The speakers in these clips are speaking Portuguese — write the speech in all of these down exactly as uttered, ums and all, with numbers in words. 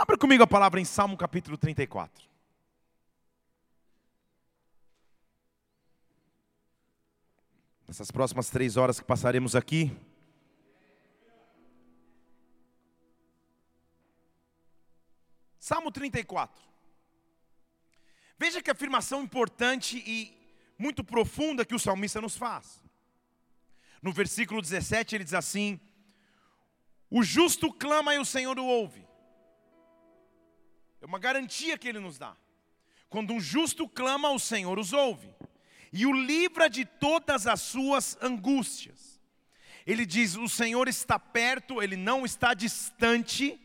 Abra comigo a palavra em Salmo capítulo trinta e quatro. Nessas próximas três horas que passaremos aqui, Salmo trinta e quatro. Veja que afirmação importante e muito profunda que o salmista nos faz. No versículo dezessete ele diz assim: o justo clama e o Senhor o ouve. É uma garantia que ele nos dá. Quando um justo clama, o Senhor os ouve e o livra de todas as suas angústias. Ele diz: o Senhor está perto, ele não está distante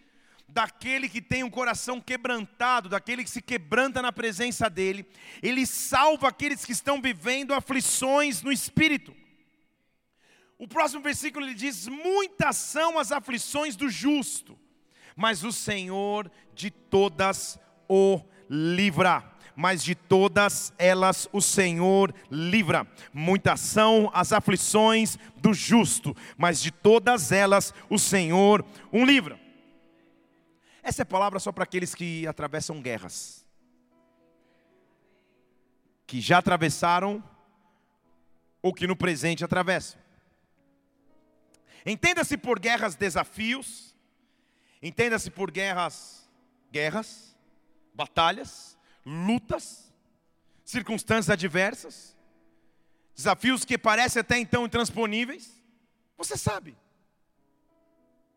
daquele que tem um coração quebrantado, daquele que se quebranta na presença dele. Ele salva aqueles que estão vivendo aflições no espírito. O próximo versículo ele diz: muitas são as aflições do justo, mas o Senhor de todas o livra. Mas de todas elas o Senhor livra. Muitas são as aflições do justo, mas de todas elas o Senhor o livra. Essa é a palavra só para aqueles que atravessam guerras, que já atravessaram ou que no presente atravessam. Entenda-se por guerras desafios, entenda-se por guerras, guerras, batalhas, lutas, circunstâncias adversas, desafios que parecem até então intransponíveis. Você sabe,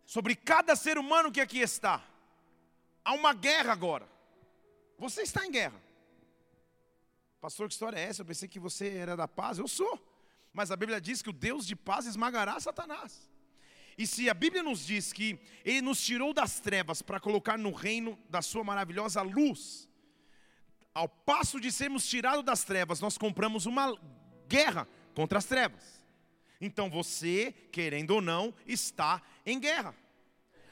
sobre cada ser humano que aqui está, há uma guerra agora. Você está em guerra. Pastor, que história é essa? Eu pensei que você era da paz. Eu sou. Mas a Bíblia diz que o Deus de paz esmagará Satanás. E se a Bíblia nos diz que Ele nos tirou das trevas para colocar no reino da sua maravilhosa luz, ao passo de sermos tirados das trevas, nós compramos uma guerra contra as trevas. Então você, querendo ou não, está em guerra.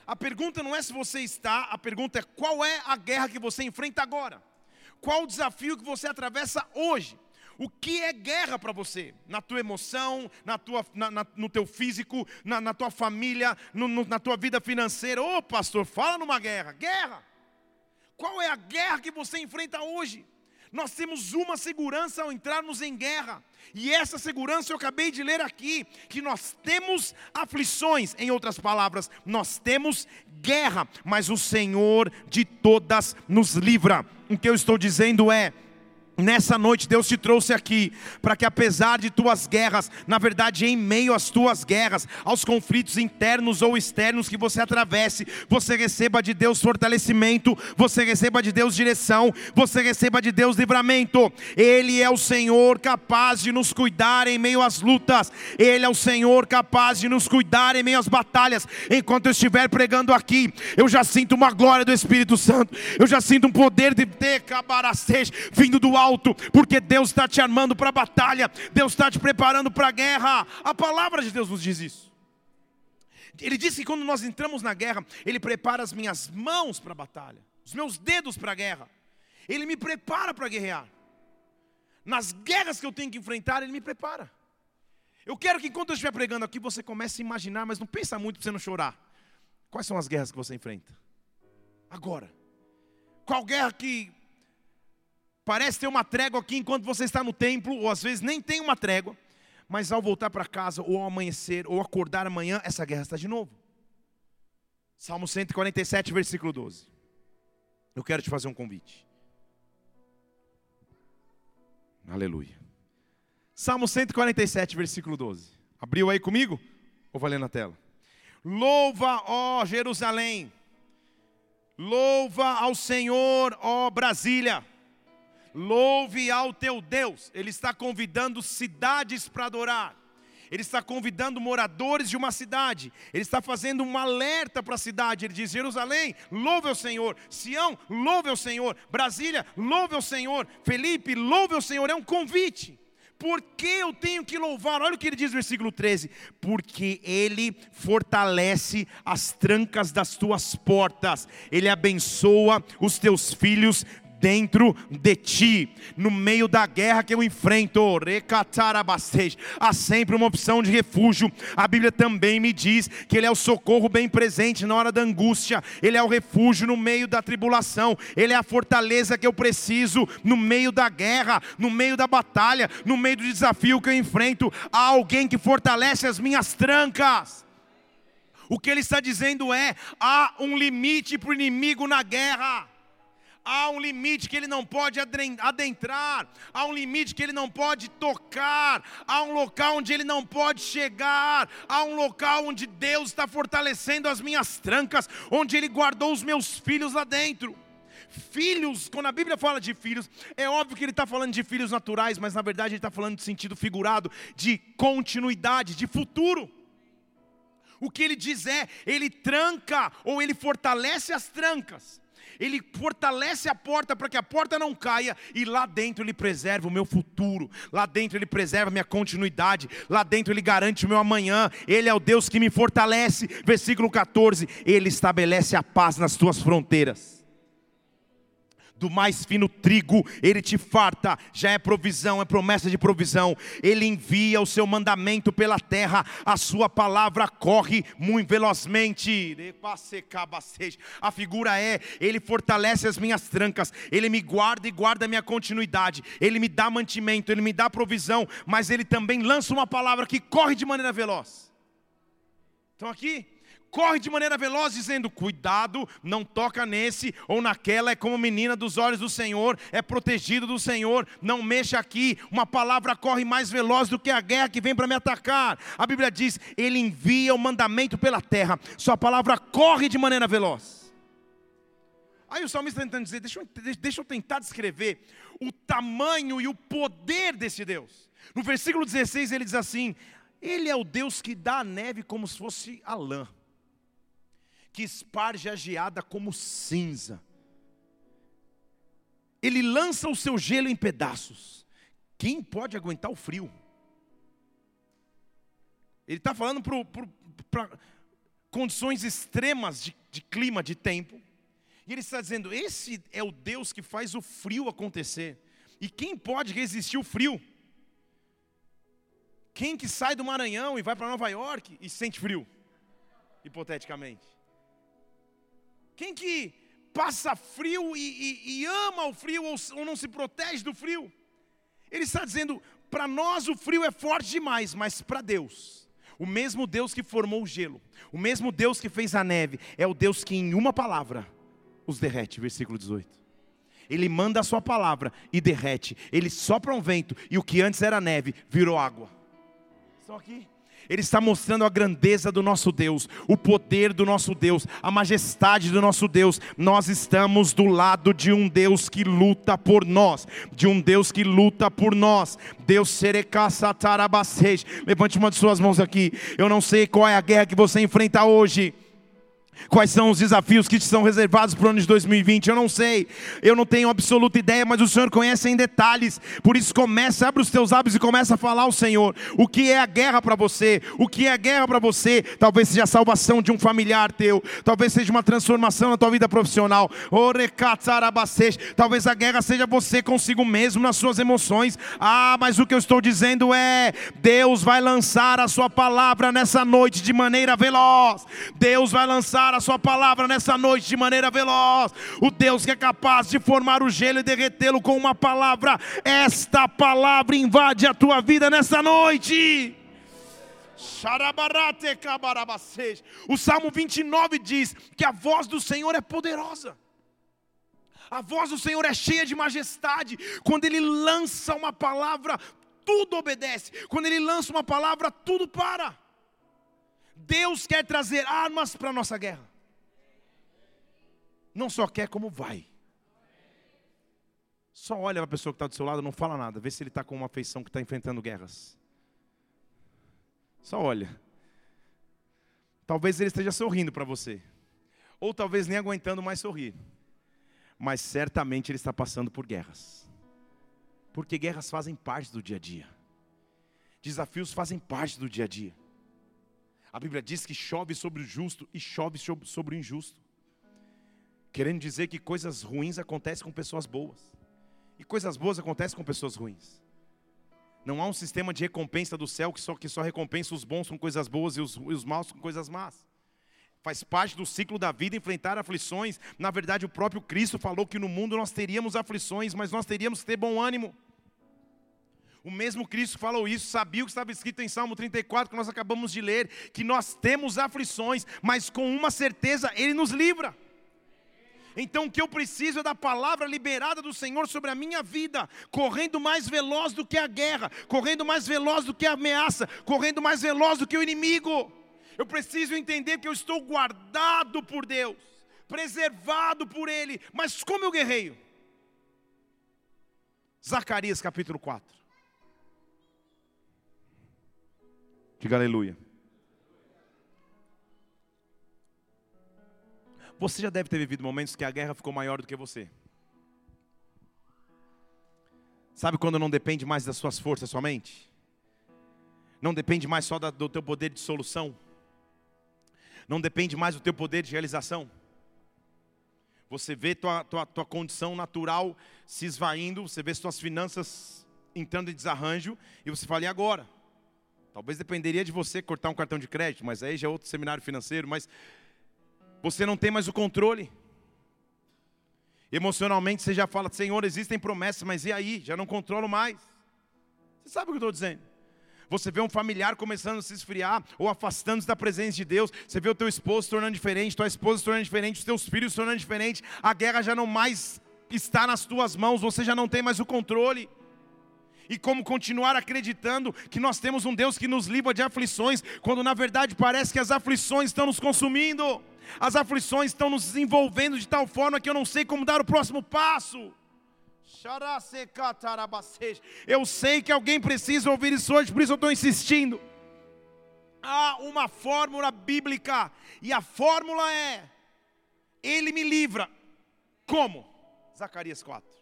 A pergunta não é se você está, a pergunta é qual é a guerra que você enfrenta agora. Qual o desafio que você atravessa hoje? O que é guerra para você? Na tua emoção, na tua, na, na, no teu físico, na, na tua família, no, no, na tua vida financeira. Ô oh, pastor, fala numa guerra. Guerra! Qual é a guerra que você enfrenta hoje? Nós temos uma segurança ao entrarmos em guerra. E essa segurança eu acabei de ler aqui, que nós temos aflições. Em outras palavras, nós temos guerra, mas o Senhor de todas nos livra. O que eu estou dizendo é: nessa noite Deus te trouxe aqui para que, apesar de tuas guerras, na verdade em meio às tuas guerras, aos conflitos internos ou externos que você atravesse, você receba de Deus fortalecimento, você receba de Deus direção, você receba de Deus livramento. Ele é o Senhor capaz de nos cuidar em meio às lutas. Ele é o Senhor capaz de nos cuidar em meio às batalhas. Enquanto eu estiver pregando aqui, eu já sinto uma glória do Espírito Santo, eu já sinto um poder de decabaracejo vindo do alto. Alto, porque Deus está te armando para a batalha, Deus está te preparando para a guerra. A palavra de Deus nos diz isso. Ele diz que quando nós entramos na guerra, Ele prepara as minhas mãos para a batalha, os meus dedos para a guerra. Ele me prepara para guerrear. Nas guerras que eu tenho que enfrentar, Ele me prepara. Eu quero que, enquanto eu estiver pregando aqui, você comece a imaginar, mas não pensa muito para você não chorar. Quais são as guerras que você enfrenta agora? Qual guerra que parece ter uma trégua aqui enquanto você está no templo, ou às vezes nem tem uma trégua, mas ao voltar para casa, ou ao amanhecer, ou acordar amanhã, essa guerra está de novo. Salmo cento e quarenta e sete, versículo doze. Eu quero te fazer um convite. Aleluia. Salmo cento e quarenta e sete, versículo doze. Abriu aí comigo? Ou vai ler na tela? Louva, ó Jerusalém. Louva ao Senhor, ó Brasília. Louve ao teu Deus. Ele está convidando cidades para adorar. Ele está convidando moradores de uma cidade. Ele está fazendo um alerta para a cidade. Ele diz: Jerusalém, louve ao Senhor. Sião, louve ao Senhor. Brasília, louve ao Senhor. Felipe, louve ao Senhor. É um convite. Por que eu tenho que louvar? Olha o que ele diz no versículo treze. Porque Ele fortalece as trancas das tuas portas. Ele abençoa os teus filhos dentro de ti. No meio da guerra que eu enfrento, há sempre uma opção de refúgio. A Bíblia também me diz que Ele é o socorro bem presente na hora da angústia. Ele é o refúgio no meio da tribulação. Ele é a fortaleza que eu preciso no meio da guerra, no meio da batalha, no meio do desafio que eu enfrento. Há alguém que fortalece as minhas trancas. O que ele está dizendo é: há um limite para o inimigo na guerra, há um limite que ele não pode adentrar, há um limite que ele não pode tocar, há um local onde ele não pode chegar, há um local onde Deus está fortalecendo as minhas trancas, onde Ele guardou os meus filhos lá dentro. Filhos, quando a Bíblia fala de filhos, é óbvio que ele está falando de filhos naturais, mas na verdade ele está falando de sentido figurado, de continuidade, de futuro. O que ele diz é: ele tranca, ou ele fortalece as trancas, ele fortalece a porta para que a porta não caia, e lá dentro ele preserva o meu futuro, lá dentro ele preserva a minha continuidade, lá dentro ele garante o meu amanhã. Ele é o Deus que me fortalece. Versículo quatorze: Ele estabelece a paz nas tuas fronteiras. Do mais fino trigo Ele te farta. Já é provisão, é promessa de provisão. Ele envia o seu mandamento pela terra, a sua palavra corre muito velozmente. A figura é: Ele fortalece as minhas trancas, Ele me guarda e guarda a minha continuidade, Ele me dá mantimento, Ele me dá provisão, mas Ele também lança uma palavra que corre de maneira veloz. Estão aqui? Corre de maneira veloz, dizendo: cuidado, não toca nesse ou naquela, é como menina dos olhos do Senhor, é protegido do Senhor, não mexa aqui. Uma palavra corre mais veloz do que a guerra que vem para me atacar. A Bíblia diz: Ele envia o mandamento pela terra, sua palavra corre de maneira veloz. Aí o salmista está tentando dizer: deixa eu, deixa eu tentar descrever o tamanho e o poder desse Deus. No versículo dezesseis ele diz assim: Ele é o Deus que dá a neve como se fosse a lã, que esparge a geada como cinza. Ele lança o seu gelo em pedaços. Quem pode aguentar o frio? Ele está falando para condições extremas de, de clima, de tempo. E ele está dizendo: esse é o Deus que faz o frio acontecer. E quem pode resistir o frio? Quem que sai do Maranhão e vai para Nova York e sente frio? Hipoteticamente. Quem que passa frio e, e, e ama o frio ou, ou não se protege do frio? Ele está dizendo: para nós o frio é forte demais, mas para Deus, o mesmo Deus que formou o gelo, o mesmo Deus que fez a neve, é o Deus que em uma palavra os derrete. Versículo dezoito. Ele manda a sua palavra e derrete. Ele sopra um vento e o que antes era neve virou água. Só que Ele está mostrando a grandeza do nosso Deus, o poder do nosso Deus, a majestade do nosso Deus. Nós estamos do lado de um Deus que luta por nós, de um Deus que luta por nós. Deus serecaça tarabasej. Levante uma de suas mãos aqui. Eu não sei qual é a guerra que você enfrenta hoje, quais são os desafios que te são reservados para o ano de dois mil e vinte, eu não sei, eu não tenho absoluta ideia, mas o Senhor conhece em detalhes. Por isso começa, abre os teus lábios e começa a falar ao Senhor. O que é a guerra para você? O que é a guerra para você? Talvez seja a salvação de um familiar teu, talvez seja uma transformação na tua vida profissional, talvez a guerra seja você consigo mesmo, nas suas emoções. Ah, mas o que eu estou dizendo é: Deus vai lançar a sua palavra nessa noite de maneira veloz. Deus vai lançar a sua palavra nessa noite de maneira veloz. O Deus que é capaz de formar o gelo e derretê-lo com uma palavra. Esta palavra invade a tua vida nessa noite. O Salmo vinte e nove diz que a voz do Senhor é poderosa. A voz do Senhor é cheia de majestade. Quando Ele lança uma palavra, tudo obedece. Quando Ele lança uma palavra, tudo para. Deus quer trazer armas para a nossa guerra. Não só quer, como vai. Só olha para a pessoa que está do seu lado, não fala nada. Vê se ele está com uma afeição que está enfrentando guerras. Só olha. Talvez ele esteja sorrindo para você. Ou talvez nem aguentando mais sorrir. Mas certamente ele está passando por guerras. Porque guerras fazem parte do dia a dia. Desafios fazem parte do dia a dia. A Bíblia diz que chove sobre o justo e chove sobre o injusto. querendo dizer que coisas ruins acontecem com pessoas boas, e coisas boas acontecem com pessoas ruins. Não há um sistema de recompensa do céu que só, que só recompensa os bons com coisas boas e os, e os maus com coisas más. Faz parte do ciclo da vida enfrentar aflições. Na verdade, o próprio Cristo falou que no mundo nós teríamos aflições, mas nós teríamos que ter bom ânimo. O mesmo Cristo falou isso, sabia o que estava escrito em Salmo trinta e quatro, que nós acabamos de ler, que nós temos aflições, mas com uma certeza Ele nos livra. Então o que eu preciso é da palavra liberada do Senhor sobre a minha vida, correndo mais veloz do que a guerra, correndo mais veloz do que a ameaça, correndo mais veloz do que o inimigo. Eu preciso entender que eu estou guardado por Deus, preservado por Ele, mas como eu guerreio? Zacarias capítulo quatro. Diga aleluia. Você já deve ter vivido momentos que a guerra ficou maior do que você. Sabe quando não depende mais das suas forças somente? Não depende mais só do teu poder de solução? Não depende mais do teu poder de realização? Você vê tua, tua, tua condição natural se esvaindo, você vê suas finanças entrando em desarranjo e você fala, e agora? Talvez dependeria de você cortar um cartão de crédito, mas aí já é outro seminário financeiro, mas você não tem mais o controle. Emocionalmente você já fala, Senhor, existem promessas, mas e aí? Já não controlo mais. Você sabe o que eu estou dizendo? Você vê um familiar começando a se esfriar, ou afastando-se da presença de Deus, você vê o teu esposo se tornando diferente, tua esposa se tornando diferente, os teus filhos se tornando diferente, a guerra já não mais está nas tuas mãos, você já não tem mais o controle. E como continuar acreditando que nós temos um Deus que nos livra de aflições, quando na verdade parece que as aflições estão nos consumindo, as aflições estão nos envolvendo de tal forma que eu não sei como dar o próximo passo. Eu sei que alguém precisa ouvir isso hoje, por isso eu estou insistindo. Há uma fórmula bíblica, e a fórmula é: Ele me livra. Como? Zacarias quatro.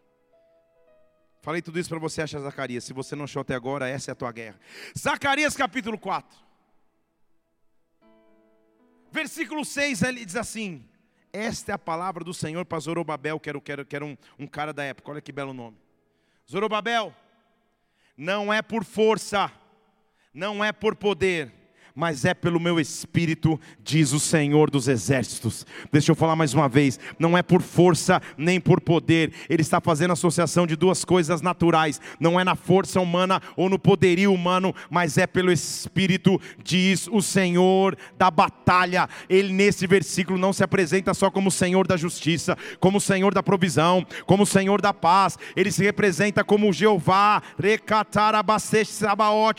Falei tudo isso para você achar Zacarias. Se você não achou até agora, essa é a tua guerra. Zacarias capítulo quatro. Versículo seis, ele diz assim: esta é a palavra do Senhor para Zorobabel, que era, que era, que era um, um cara da época. Olha que belo nome. Zorobabel, não é por força, não é por poder, mas é pelo meu espírito, diz o Senhor dos exércitos. Deixa eu falar mais uma vez, não é por força nem por poder. Ele está fazendo associação de duas coisas naturais, não é na força humana ou no poderio humano, mas é pelo espírito, diz o Senhor da batalha. Ele nesse versículo não se apresenta só como o Senhor da justiça, como o Senhor da provisão, como o Senhor da paz, ele se representa como Jeová,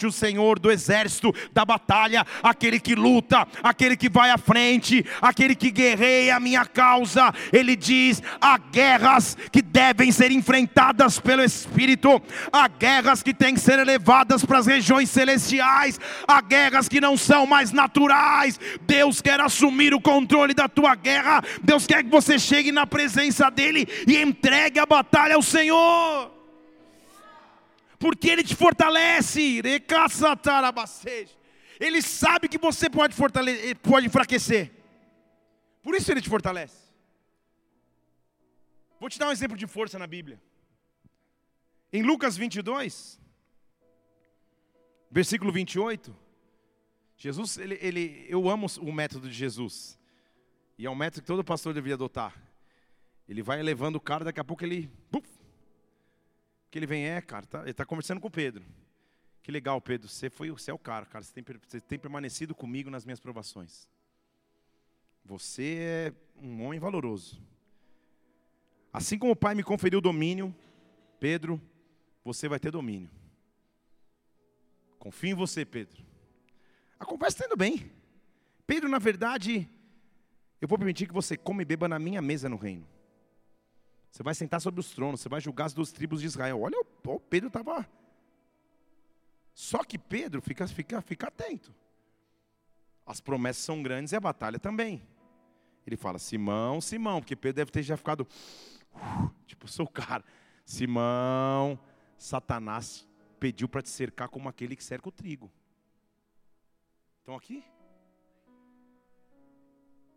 o Senhor do exército, da batalha, aquele que luta, aquele que vai à frente, aquele que guerreia a minha causa. Ele diz: há guerras que devem ser enfrentadas pelo Espírito, há guerras que têm que ser elevadas para as regiões celestiais, há guerras que não são mais naturais. Deus quer assumir o controle da tua guerra, Deus quer que você chegue na presença dEle e entregue a batalha ao Senhor, porque Ele te fortalece. Ele sabe que você pode, pode enfraquecer. Por isso Ele te fortalece. Vou te dar um exemplo de força na Bíblia. Em Lucas vinte e dois, versículo vinte e oito. Jesus, ele, ele, eu amo o método de Jesus. E é um método que todo pastor deveria adotar. Ele vai elevando o cara, daqui a pouco ele... Puf, que ele vem, é cara, tá, ele está conversando com Pedro. Que legal, Pedro, você, foi, você é o cara, cara. Você tem, você tem permanecido comigo nas minhas provações. Você é um homem valoroso. Assim como o Pai me conferiu domínio, Pedro, você vai ter domínio. Confio em você, Pedro. A conversa está indo bem. Pedro, na verdade, eu vou permitir que você coma e beba na minha mesa no reino. Você vai sentar sobre os tronos, você vai julgar as duas tribos de Israel. Olha, o Pedro estava... Só que Pedro, fica, fica, fica atento. As promessas são grandes e a batalha também. Ele fala, Simão, Simão, porque Pedro deve ter já ficado, uh, tipo, sou o cara. Simão, Satanás pediu para te cercar como aquele que cerca o trigo. Estão aqui?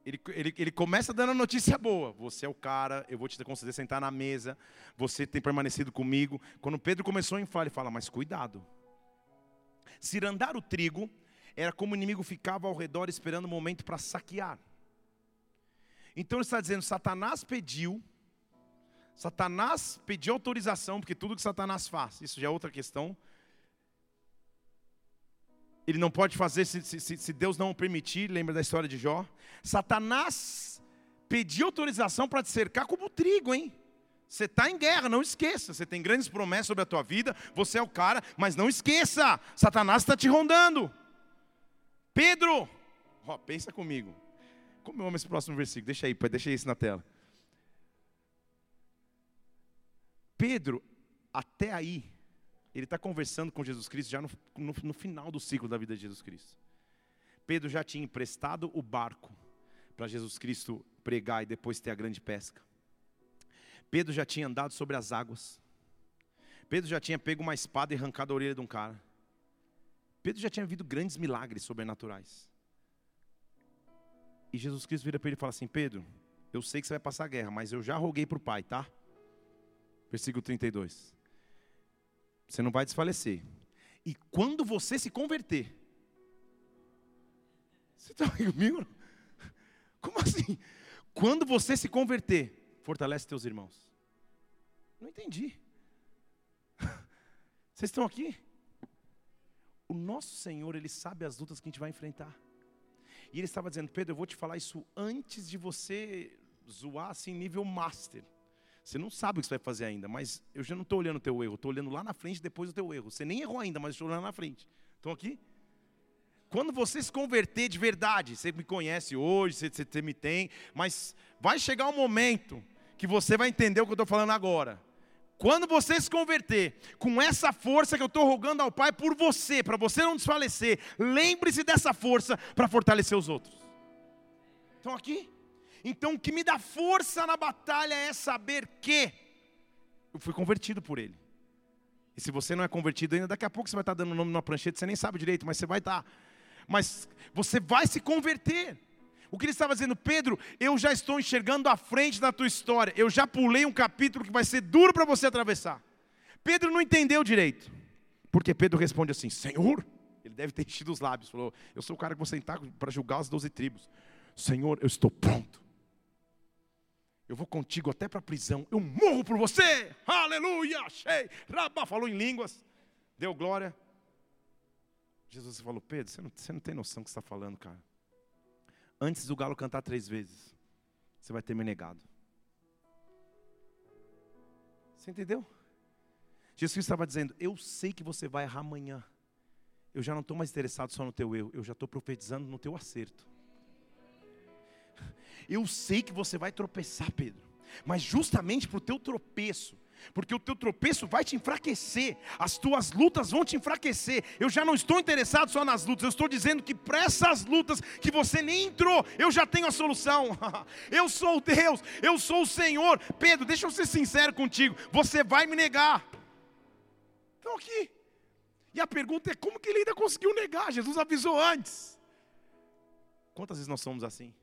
Ele, ele, ele começa dando a notícia boa. Você é o cara, eu vou te conceder sentar na mesa. Você tem permanecido comigo. Quando Pedro começou a enfar, ele fala, mas cuidado. Cirandar o trigo era como o inimigo ficava ao redor esperando o momento para saquear. Então ele está dizendo, Satanás pediu. Satanás pediu autorização, porque tudo que Satanás faz, isso já é outra questão. Ele não pode fazer se, se, se Deus não o permitir, lembra da história de Jó? Satanás pediu autorização para te cercar como trigo, hein? Você está em guerra, não esqueça. Você tem grandes promessas sobre a tua vida, você é o cara, mas não esqueça, Satanás está te rondando. Pedro, ó, pensa comigo. Como eu amo esse próximo versículo, deixa aí, pai, deixa isso na tela. Pedro, até aí, ele está conversando com Jesus Cristo já no, no, no final do ciclo da vida de Jesus Cristo. Pedro já tinha emprestado o barco para Jesus Cristo pregar e depois ter a grande pesca. Pedro já tinha andado sobre as águas. Pedro já tinha pego uma espada e arrancado a orelha de um cara. Pedro já tinha visto grandes milagres sobrenaturais. E Jesus Cristo vira para ele e fala assim, Pedro, eu sei que você vai passar a guerra, mas eu já roguei para o Pai, tá? Versículo trinta e dois. Você não vai desfalecer. E quando você se converter... Você está comigo? Como assim? Quando você se converter, fortalece teus irmãos. Não entendi. Vocês estão aqui? O nosso Senhor, Ele sabe as lutas que a gente vai enfrentar. E Ele estava dizendo, Pedro, eu vou te falar isso antes de você zoar assim nível master. Você não sabe o que você vai fazer ainda, mas eu já não estou olhando o teu erro, estou olhando lá na frente depois do teu erro. Você nem errou ainda, mas estou olhando lá na frente. Estão aqui? Quando você se converter de verdade, você me conhece hoje, você, você me tem, mas vai chegar um momento que você vai entender o que eu estou falando agora. Quando você se converter, com essa força que eu estou rogando ao Pai por você, para você não desfalecer, lembre-se dessa força para fortalecer os outros. Estão aqui? Então o que me dá força na batalha é saber que eu fui convertido por Ele. E se você não é convertido ainda, daqui a pouco você vai estar dando o nome numa prancheta, você nem sabe direito, mas você vai estar. Mas você vai se converter. O que ele estava dizendo, Pedro, eu já estou enxergando a frente da tua história. Eu já pulei um capítulo que vai ser duro para você atravessar. Pedro não entendeu direito. Porque Pedro responde assim, Senhor, ele deve ter enchido os lábios. Falou, eu sou o cara que vou sentar para julgar as doze tribos. Senhor, eu estou pronto. Eu vou contigo até para a prisão. Eu morro por você. Aleluia. Achei. Rabá. Falou em línguas. Deu glória. Jesus falou, Pedro, você não, você não tem noção do que você está falando, cara. Antes do galo cantar três vezes, você vai ter me negado. Você entendeu? Jesus estava dizendo, eu sei que você vai errar amanhã. Eu já não estou mais interessado só no teu erro. Eu já estou profetizando no teu acerto. Eu sei que você vai tropeçar, Pedro, mas justamente para o teu tropeço, porque o teu tropeço vai te enfraquecer, as tuas lutas vão te enfraquecer. Eu já não estou interessado só nas lutas, eu estou dizendo que para essas lutas que você nem entrou, eu já tenho a solução. Eu sou Deus, eu sou o Senhor. Pedro, deixa eu ser sincero contigo, você vai me negar. Então aqui, e a pergunta é como que ele ainda conseguiu negar? Jesus avisou antes. Quantas vezes nós somos assim?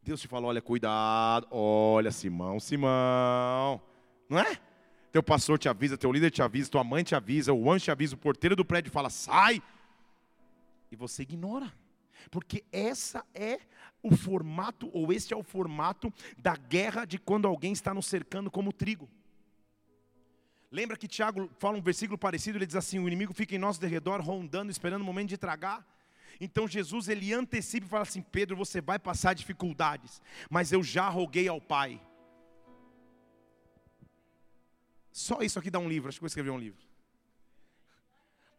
Deus te fala, olha, cuidado, olha, Simão, Simão, não é? Teu pastor te avisa, teu líder te avisa, tua mãe te avisa, o anjo te avisa, o porteiro do prédio fala, sai, e você ignora, porque essa é o formato, ou este é o formato da guerra de quando alguém está nos cercando como trigo. Lembra que Tiago fala um versículo parecido, ele diz assim, o inimigo fica em nosso derredor, rondando, esperando o momento de tragar. Então Jesus, ele antecipa e fala assim, Pedro, você vai passar dificuldades, mas eu já roguei ao Pai. Só isso aqui dá um livro, acho que eu escrevi um livro.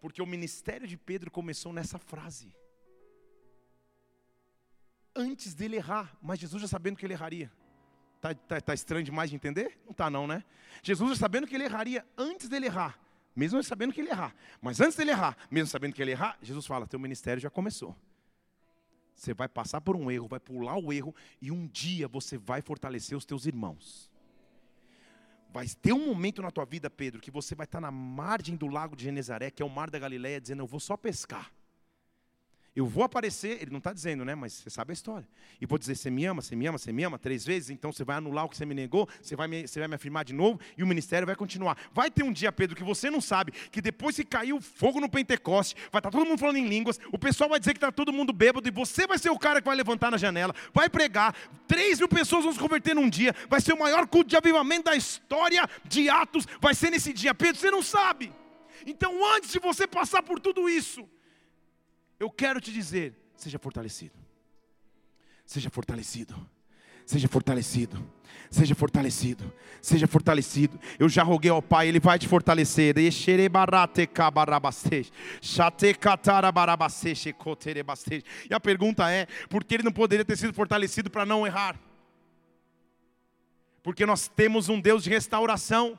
Porque o ministério de Pedro começou nessa frase. Antes dele errar, mas Jesus já sabendo que ele erraria. Está tá, tá estranho demais de entender? Não está não, né? Jesus já sabendo que ele erraria antes dele errar. Mesmo sabendo que ele errar, mas antes dele errar, mesmo sabendo que ele errar, Jesus fala, teu ministério já começou. Você vai passar por um erro, vai pular o erro, e um dia você vai fortalecer os teus irmãos. Vai ter um momento na tua vida, Pedro, que você vai estar na margem do lago de Genesaré, que é o mar da Galileia, dizendo, eu vou só pescar. Eu vou aparecer, ele não está dizendo, né? Mas você sabe a história. E vou dizer, você me ama, você me ama, você me ama, três vezes, então você vai anular o que você me negou, você vai me, você vai me afirmar de novo, e o ministério vai continuar. Vai ter um dia, Pedro, que você não sabe, que depois que caiu o fogo no Pentecoste, vai estar todo mundo falando em línguas, o pessoal vai dizer que está todo mundo bêbado, e você vai ser o cara que vai levantar na janela, vai pregar, três mil pessoas vão se converter num dia, vai ser o maior culto de avivamento da história de Atos, vai ser nesse dia. Pedro, você não sabe. Então, antes de você passar por tudo isso, eu quero te dizer, seja fortalecido, seja fortalecido, seja fortalecido, seja fortalecido, seja fortalecido. Eu já roguei ao Pai, Ele vai te fortalecer. E a pergunta é, por que Ele não poderia ter sido fortalecido para não errar? Porque nós temos um Deus de restauração.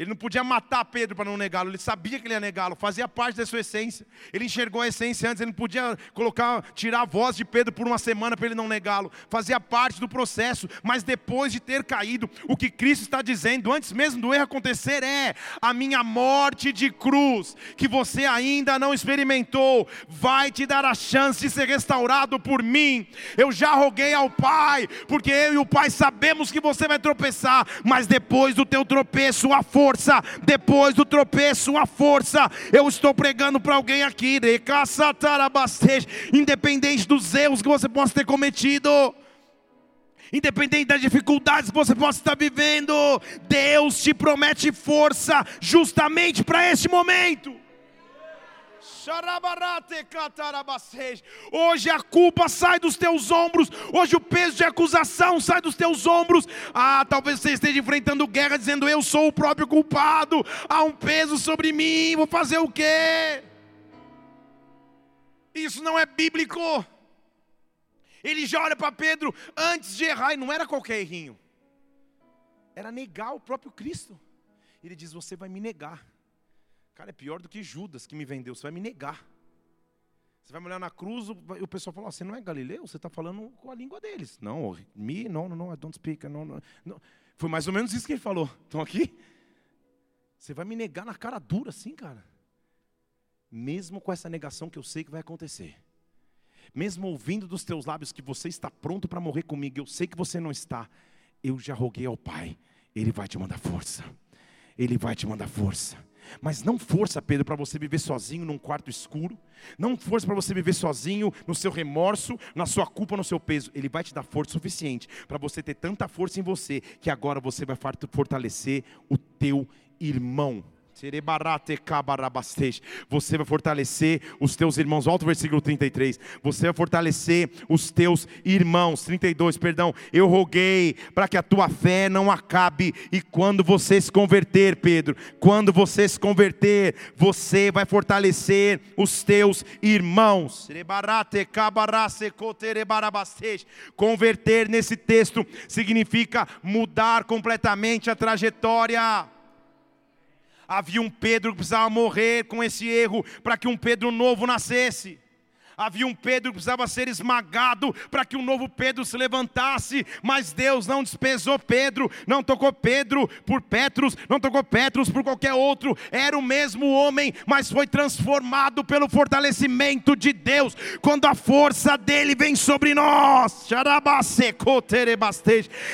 Ele não podia matar Pedro para não negá-lo, ele sabia que ele ia negá-lo, fazia parte da sua essência, ele enxergou a essência antes, ele não podia colocar, tirar a voz de Pedro por uma semana para ele não negá-lo, fazia parte do processo, mas depois de ter caído, o que Cristo está dizendo, antes mesmo do erro acontecer, é, a minha morte de cruz, que você ainda não experimentou, vai te dar a chance de ser restaurado por mim. Eu já roguei ao Pai, porque eu e o Pai sabemos que você vai tropeçar, mas depois do teu tropeço, a força, Força, depois do tropeço, a força. Eu estou pregando para alguém aqui, independente dos erros que você possa ter cometido, independente das dificuldades que você possa estar vivendo, Deus te promete força, justamente para este momento. Hoje a culpa sai dos teus ombros, hoje o peso de acusação sai dos teus ombros. Ah, talvez você esteja enfrentando guerra dizendo, eu sou o próprio culpado, há um peso sobre mim, vou fazer o quê? Isso não é bíblico. Ele já olha para Pedro antes de errar, e não era qualquer errinho, era negar o próprio Cristo. Ele diz, você vai me negar. Cara, é pior do que Judas que me vendeu, você vai me negar. Você vai me olhar na cruz, e o pessoal fala, oh, você não é galileu? Você está falando com a língua deles. Não, me, não, não, I don't speak. No, no, no. Foi mais ou menos isso que ele falou. Estão aqui? Você vai me negar na cara dura assim, cara. Mesmo com essa negação que eu sei que vai acontecer. Mesmo ouvindo dos teus lábios que você está pronto para morrer comigo, eu sei que você não está. Eu já roguei ao Pai, Ele vai te mandar força. Ele vai te mandar força. Mas não força, Pedro, para você viver sozinho num quarto escuro. Não força para você viver sozinho no seu remorso, na sua culpa, no seu peso. Ele vai te dar força suficiente para você ter tanta força em você, que agora você vai fortalecer o teu irmão. Você vai fortalecer os teus irmãos. Volta o versículo trinta e três. Você vai fortalecer os teus irmãos. trinta e dois, perdão. Eu roguei para que a tua fé não acabe. E quando você se converter, Pedro, quando você se converter, você vai fortalecer os teus irmãos. Converter nesse texto significa mudar completamente a trajetória. Havia um Pedro que precisava morrer com esse erro para que um Pedro novo nascesse. Havia um Pedro que precisava ser esmagado para que um novo Pedro se levantasse. Mas Deus não desprezou Pedro, não tocou Pedro por Petros, não tocou Petros por qualquer outro. Era o mesmo homem, mas foi transformado pelo fortalecimento de Deus. Quando a força dele vem sobre nós,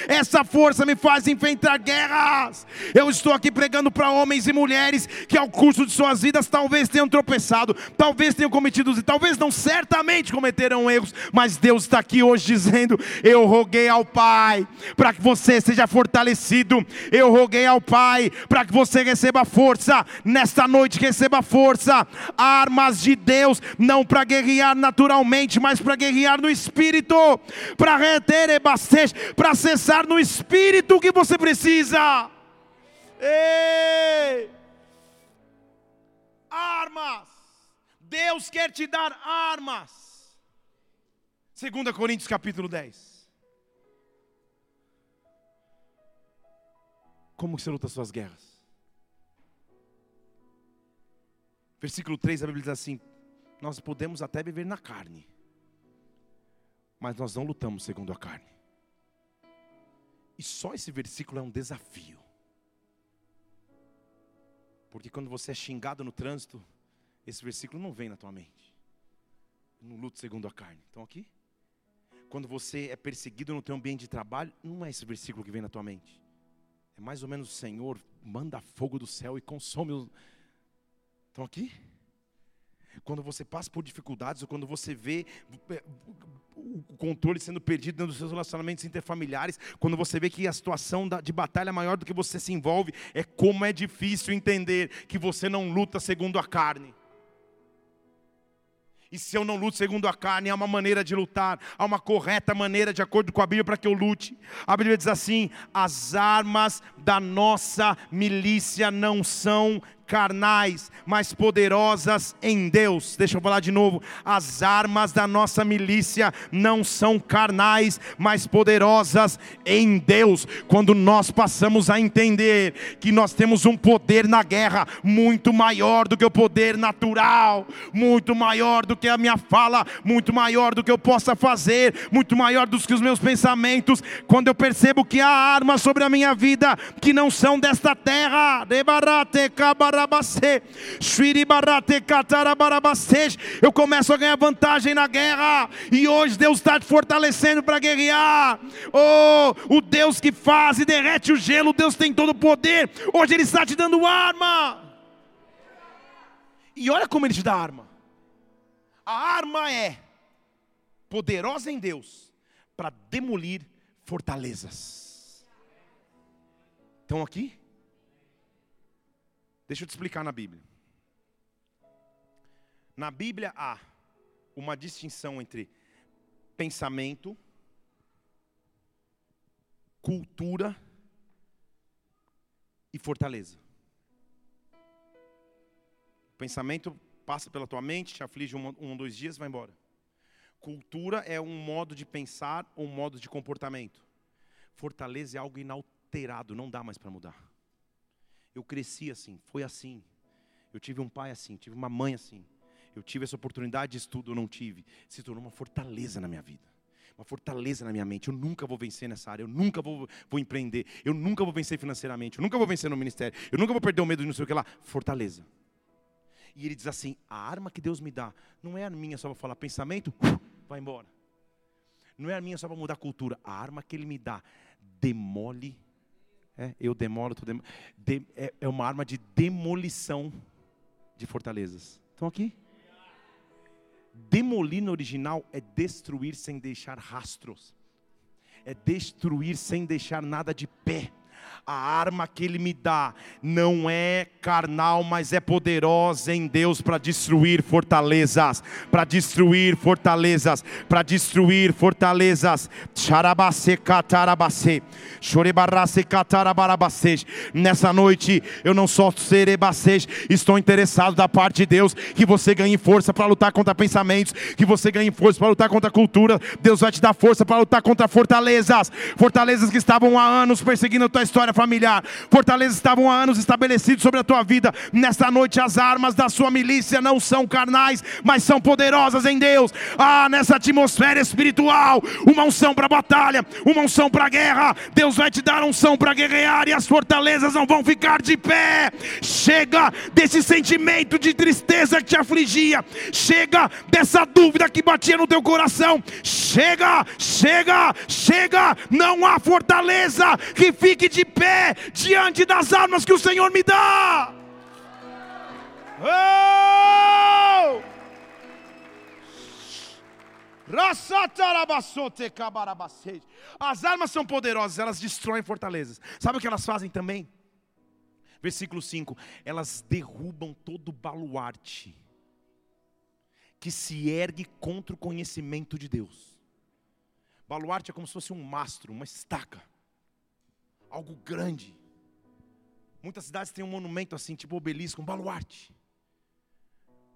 essa força me faz enfrentar guerras. Eu estou aqui pregando para homens e mulheres que ao curso de suas vidas talvez tenham tropeçado, talvez tenham cometido, talvez não certo. Certamente cometerão erros, mas Deus está aqui hoje dizendo, eu roguei ao Pai, para que você seja fortalecido, eu roguei ao Pai, para que você receba força, nesta noite receba força, armas de Deus, não para guerrear naturalmente, mas para guerrear no Espírito, para reter e bastecer, para acessar no Espírito o que você precisa. Ei! Armas! Deus quer te dar armas. Segunda Coríntios capítulo dez. Como você luta suas guerras? Versículo três, a Bíblia diz assim, nós podemos até viver na carne, mas nós não lutamos segundo a carne. E só esse versículo é um desafio. Porque quando você é xingado no trânsito, esse versículo não vem na tua mente. não luto segundo a carne. Então aqui, quando você é perseguido no teu ambiente de trabalho, não é esse versículo que vem na tua mente. É mais ou menos: Senhor, manda fogo do céu e consome os... Estão aqui? Quando você passa por dificuldades, ou quando você vê o controle sendo perdido dentro dos seus relacionamentos interfamiliares, quando você vê que a situação de batalha é maior do que você se envolve, é como é difícil entender que você não luta segundo a carne. E se eu não luto segundo a carne, há uma maneira de lutar, há uma correta maneira de acordo com a Bíblia para que eu lute. A Bíblia diz assim: as armas da nossa milícia não são carnais, mas poderosas em Deus. Deixa eu falar de novo: as armas da nossa milícia não são carnais, mas poderosas em Deus. Quando nós passamos a entender que nós temos um poder na guerra muito maior do que o poder natural, muito maior do que a minha fala, muito maior do que eu possa fazer, muito maior do que os meus pensamentos, quando eu percebo que há armas sobre a minha vida que não são desta terra, eu começo a ganhar vantagem na guerra. E hoje Deus está te fortalecendo para guerrear. Oh, o Deus que faz e derrete o gelo, Deus tem todo o poder. Hoje Ele está te dando arma. E olha como Ele te dá arma. A arma é poderosa em Deus para demolir fortalezas. Estão aqui? Deixa eu te explicar na Bíblia. Na Bíblia há uma distinção entre pensamento, cultura e fortaleza. O pensamento passa pela tua mente, te aflige um, um, dois dias, vai embora. Cultura é um modo de pensar ou um modo de comportamento. Fortaleza é algo inalterado, não dá mais para mudar. Eu cresci assim, foi assim. Eu tive um pai assim, tive uma mãe assim. Eu tive essa oportunidade de estudo, eu não tive. Se tornou uma fortaleza na minha vida. Uma fortaleza na minha mente. Eu nunca vou vencer nessa área, eu nunca vou, vou empreender. Eu nunca vou vencer financeiramente, eu nunca vou vencer no ministério. Eu nunca vou perder o medo de não sei o que lá. Fortaleza. E ele diz assim: a arma que Deus me dá não é a minha só para falar pensamento, vai embora. Não é a minha só para mudar a cultura. A arma que Ele me dá demole. É, eu demolo, tu dem... de... é uma arma de demolição de fortalezas. Estão aqui? Demolir no original é destruir sem deixar rastros. É destruir sem deixar nada de pé. A arma que Ele me dá não é carnal, mas é poderosa em Deus para destruir fortalezas, para destruir fortalezas, para destruir fortalezas. Nessa noite, eu não só estou interessado da parte de Deus que você ganhe força para lutar contra pensamentos, que você ganhe força para lutar contra cultura. Deus vai te dar força para lutar contra fortalezas, fortalezas que estavam há anos perseguindo a tua história familiar, fortalezas estavam há anos estabelecidos sobre a tua vida. Nesta noite, as armas da sua milícia não são carnais, mas são poderosas em Deus. Ah, nessa atmosfera espiritual, uma unção para batalha, uma unção para guerra. Deus vai te dar unção para guerrear, e as fortalezas não vão ficar de pé. Chega desse sentimento de tristeza que te afligia, chega dessa dúvida que batia no teu coração, chega, chega, chega. Não há fortaleza que fique de pé diante das armas que o Senhor me dá. Oh! As armas são poderosas, elas destroem fortalezas. Sabe o que elas fazem também? Versículo cinco: elas derrubam todo baluarte que se ergue contra o conhecimento de Deus. Baluarte é como se fosse um mastro, uma estaca, algo grande. Muitas cidades têm um monumento assim, tipo obelisco, um baluarte,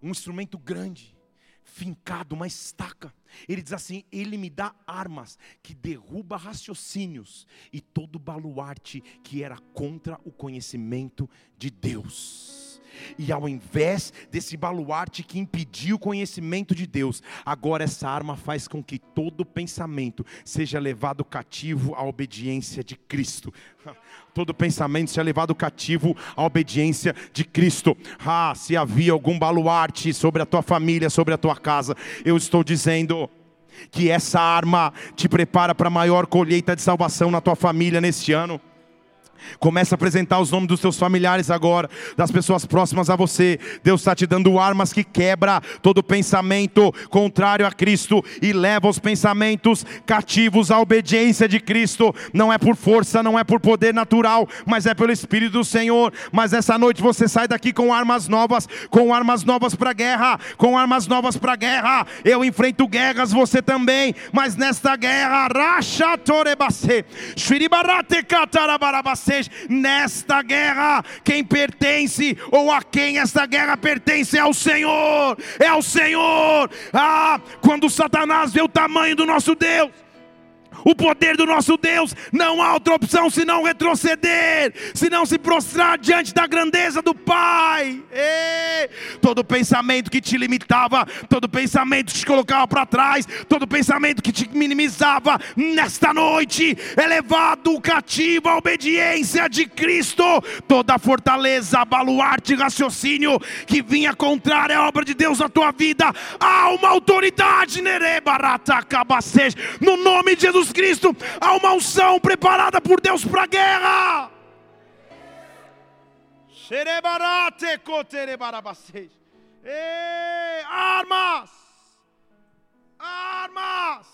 um instrumento grande, fincado, uma estaca. Ele diz assim: Ele me dá armas que derruba raciocínios e todo baluarte que era contra o conhecimento de Deus. E ao invés desse baluarte que impediu o conhecimento de Deus, agora essa arma faz com que todo pensamento seja levado cativo à obediência de Cristo. Todo pensamento seja levado cativo à obediência de Cristo. Ah, se havia algum baluarte sobre a tua família, sobre a tua casa, eu estou dizendo que essa arma te prepara para a maior colheita de salvação na tua família neste ano. Começa a apresentar os nomes dos seus familiares agora, das pessoas próximas a você. Deus está te dando armas que quebra todo pensamento contrário a Cristo e leva os pensamentos cativos à obediência de Cristo. Não é por força, não é por poder natural, mas é pelo Espírito do Senhor. Mas essa noite você sai daqui com armas novas, com armas novas para a guerra, com armas novas para a guerra. Eu enfrento guerras, você também, mas nesta guerra, nesta guerra, quem pertence ou a quem esta guerra pertence é o Senhor, é ao Senhor. Ah, quando Satanás vê o tamanho do nosso Deus, o poder do nosso Deus, não há outra opção senão retroceder, senão se prostrar diante da grandeza do Pai. Ei, todo pensamento que te limitava, todo pensamento que te colocava para trás, todo pensamento que te minimizava, nesta noite é levado cativo à obediência de Cristo. Toda fortaleza, baluarte, raciocínio que vinha contrária à obra de Deus na tua vida, há uma autoridade, no nome de Jesus Cristo, há uma unção preparada por Deus para a guerra. Ei, armas, armas,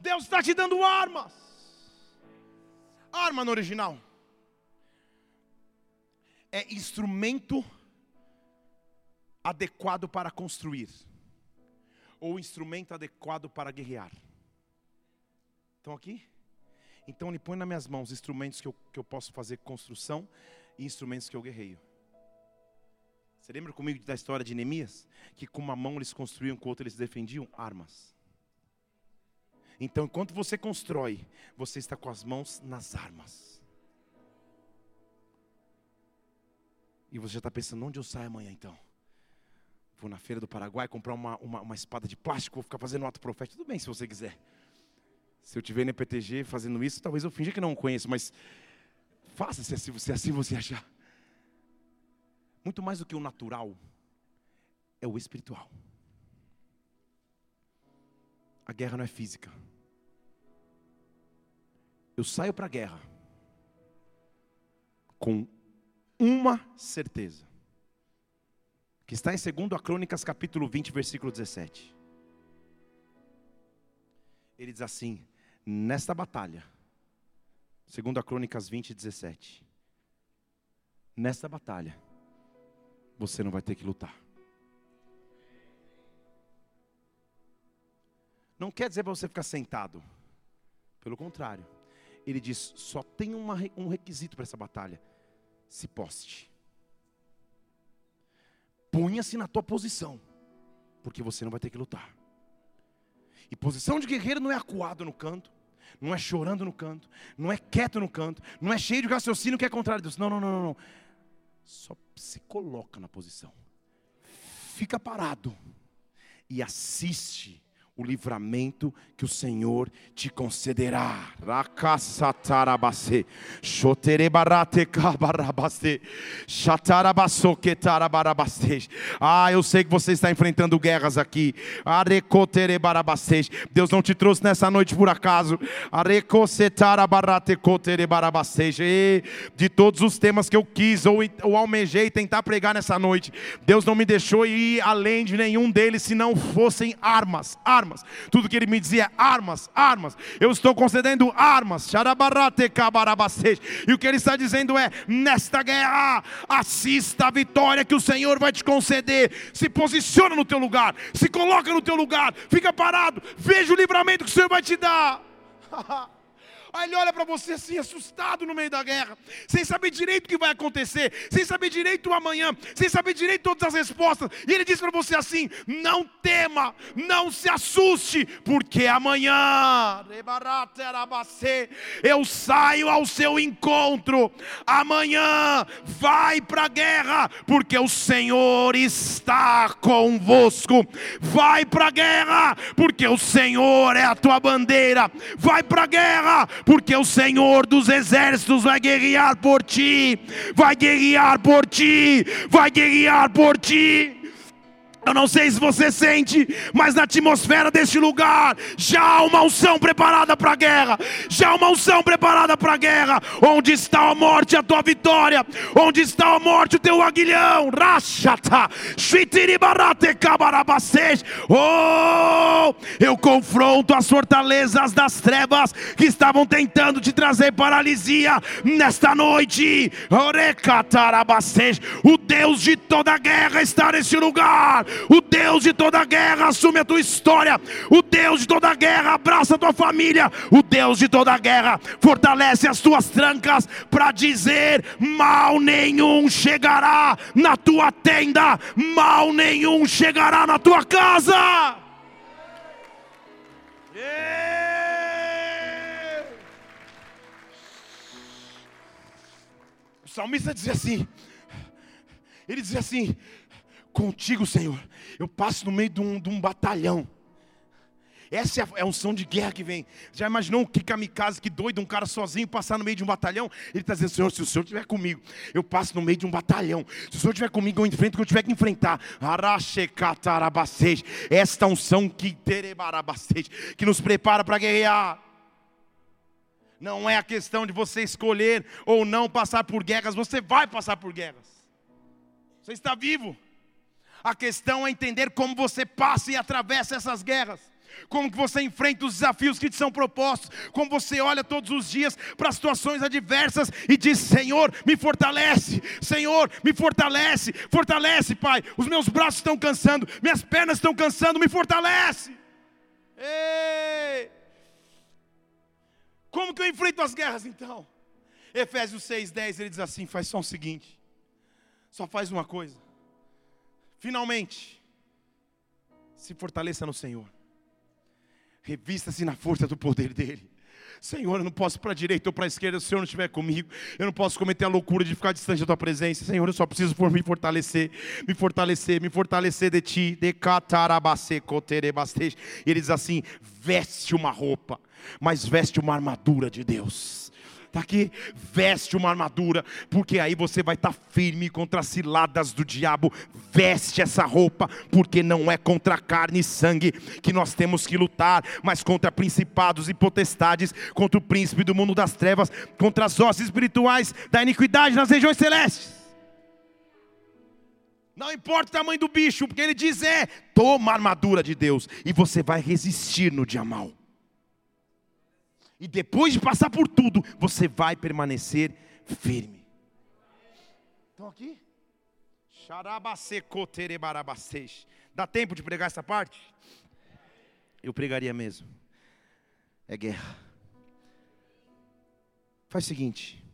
Deus está te dando armas. Arma no original é instrumento adequado para construir, ou instrumento adequado para guerrear. Estão aqui? Então ele põe nas minhas mãos instrumentos que eu, que eu posso fazer construção e instrumentos que eu guerreio. Você lembra comigo da história de Neemias? Que com uma mão eles construíam, com a outra eles defendiam armas. Então enquanto você constrói, você está com as mãos nas armas. E você já está pensando, onde eu saio amanhã então? Vou na feira do Paraguai comprar uma, uma, uma espada de plástico, vou ficar fazendo um ato profético. Tudo bem se você quiser. Se eu tiver na E P T G fazendo isso, talvez eu finja que não conheço, mas faça se assim, se assim você achar. Muito mais do que o natural, é o espiritual. A guerra não é física. Eu saio para a guerra com uma certeza, que está em dois Crônicas capítulo vinte, versículo dezessete. Ele diz assim: nesta batalha, segundo Crônicas vinte, dezessete, nesta batalha, você não vai ter que lutar. Não quer dizer para você ficar sentado, pelo contrário, ele diz, só tem uma, um requisito para essa batalha, se poste, ponha-se na tua posição, porque você não vai ter que lutar. E posição de guerreiro não é acuado no canto, não é chorando no canto, não é quieto no canto, não é cheio de raciocínio que é contrário a Deus. Não, não, não, não. Só se coloca na posição. Fica parado e assiste o livramento que o Senhor te concederá. Ah, eu sei que você está enfrentando guerras aqui. Deus não te trouxe nessa noite por acaso. De todos os temas que eu quis ou, ou almejei tentar pregar nessa noite, Deus não me deixou ir além de nenhum deles, se não fossem armas, armas. Armas. Tudo que ele me dizia, armas, armas. Eu estou concedendo armas. E o que ele está dizendo é, nesta guerra, assista a vitória que o Senhor vai te conceder. Se posiciona no teu lugar, se coloca no teu lugar, fica parado, veja o livramento que o Senhor vai te dar. Aí ele olha para você assim, assustado no meio da guerra, sem saber direito o que vai acontecer, sem saber direito o amanhã, sem saber direito todas as respostas. E ele diz para você assim: não tema, não se assuste, porque amanhã eu saio ao seu encontro. Amanhã vai para a guerra, porque o Senhor está convosco. Vai para a guerra, porque o Senhor é a tua bandeira. Vai para a guerra, porque o Senhor dos exércitos vai guerrear por ti. Vai guerrear por ti, vai guerrear por ti. Eu não sei se você sente, mas na atmosfera deste lugar já há uma unção preparada para a guerra. Já há uma unção preparada para a guerra. Onde está a morte, a tua vitória? Onde está a morte, o teu aguilhão? Rachata, shitiribarate kabarabasesh. Oh, eu confronto as fortalezas das trevas que estavam tentando te trazer paralisia nesta noite. Orekatarabasesh. O Deus de toda a guerra está nesse lugar. O Deus de toda a guerra assume a tua história. O Deus de toda a guerra abraça a tua família. O Deus de toda a guerra fortalece as tuas trancas para dizer: mal nenhum chegará na tua tenda, mal nenhum chegará na tua casa. O salmista dizia assim, ele dizia assim: contigo, Senhor, eu passo no meio de um, de um batalhão. Essa é a unção de guerra que vem. Já imaginou que kamikaze, que doido, um cara sozinho passar no meio de um batalhão? Ele está dizendo: Senhor, se o Senhor estiver comigo, eu passo no meio de um batalhão. Se o Senhor estiver comigo, eu enfrento o que eu tiver que enfrentar. Esta unção que, que nos prepara para guerrear. Não é a questão de você escolher ou não passar por guerras. Você vai passar por guerras. Você está vivo. A questão é entender como você passa e atravessa essas guerras, como que você enfrenta os desafios que te são propostos, como você olha todos os dias para as situações adversas e diz: Senhor, me fortalece, Senhor, me fortalece, fortalece, Pai, os meus braços estão cansando, minhas pernas estão cansando, me fortalece. Ei! Como que eu enfrento as guerras então? Efésios seis, dez, ele diz assim: faz só o seguinte, só faz uma coisa. Finalmente, se fortaleça no Senhor. Revista-se na força do poder dele. Senhor, eu não posso ir para a direita ou para a esquerda se o Senhor não estiver comigo. Eu não posso cometer a loucura de ficar distante da tua presença. Senhor, eu só preciso por me fortalecer, me fortalecer, me fortalecer de ti. E ele diz assim: veste uma roupa, mas veste uma armadura de Deus. Está aqui, veste uma armadura, porque aí você vai estar firme contra as ciladas do diabo. Veste essa roupa, porque não é contra carne e sangue que nós temos que lutar, mas contra principados e potestades, contra o príncipe do mundo das trevas, contra as hostes espirituais da iniquidade nas regiões celestes. Não importa o tamanho do bicho, porque ele diz: é, toma a armadura de Deus, e você vai resistir no dia mau. E depois de passar por tudo, você vai permanecer firme. Estão aqui? Dá tempo de pregar essa parte? Eu pregaria mesmo. É guerra. Faz o seguinte: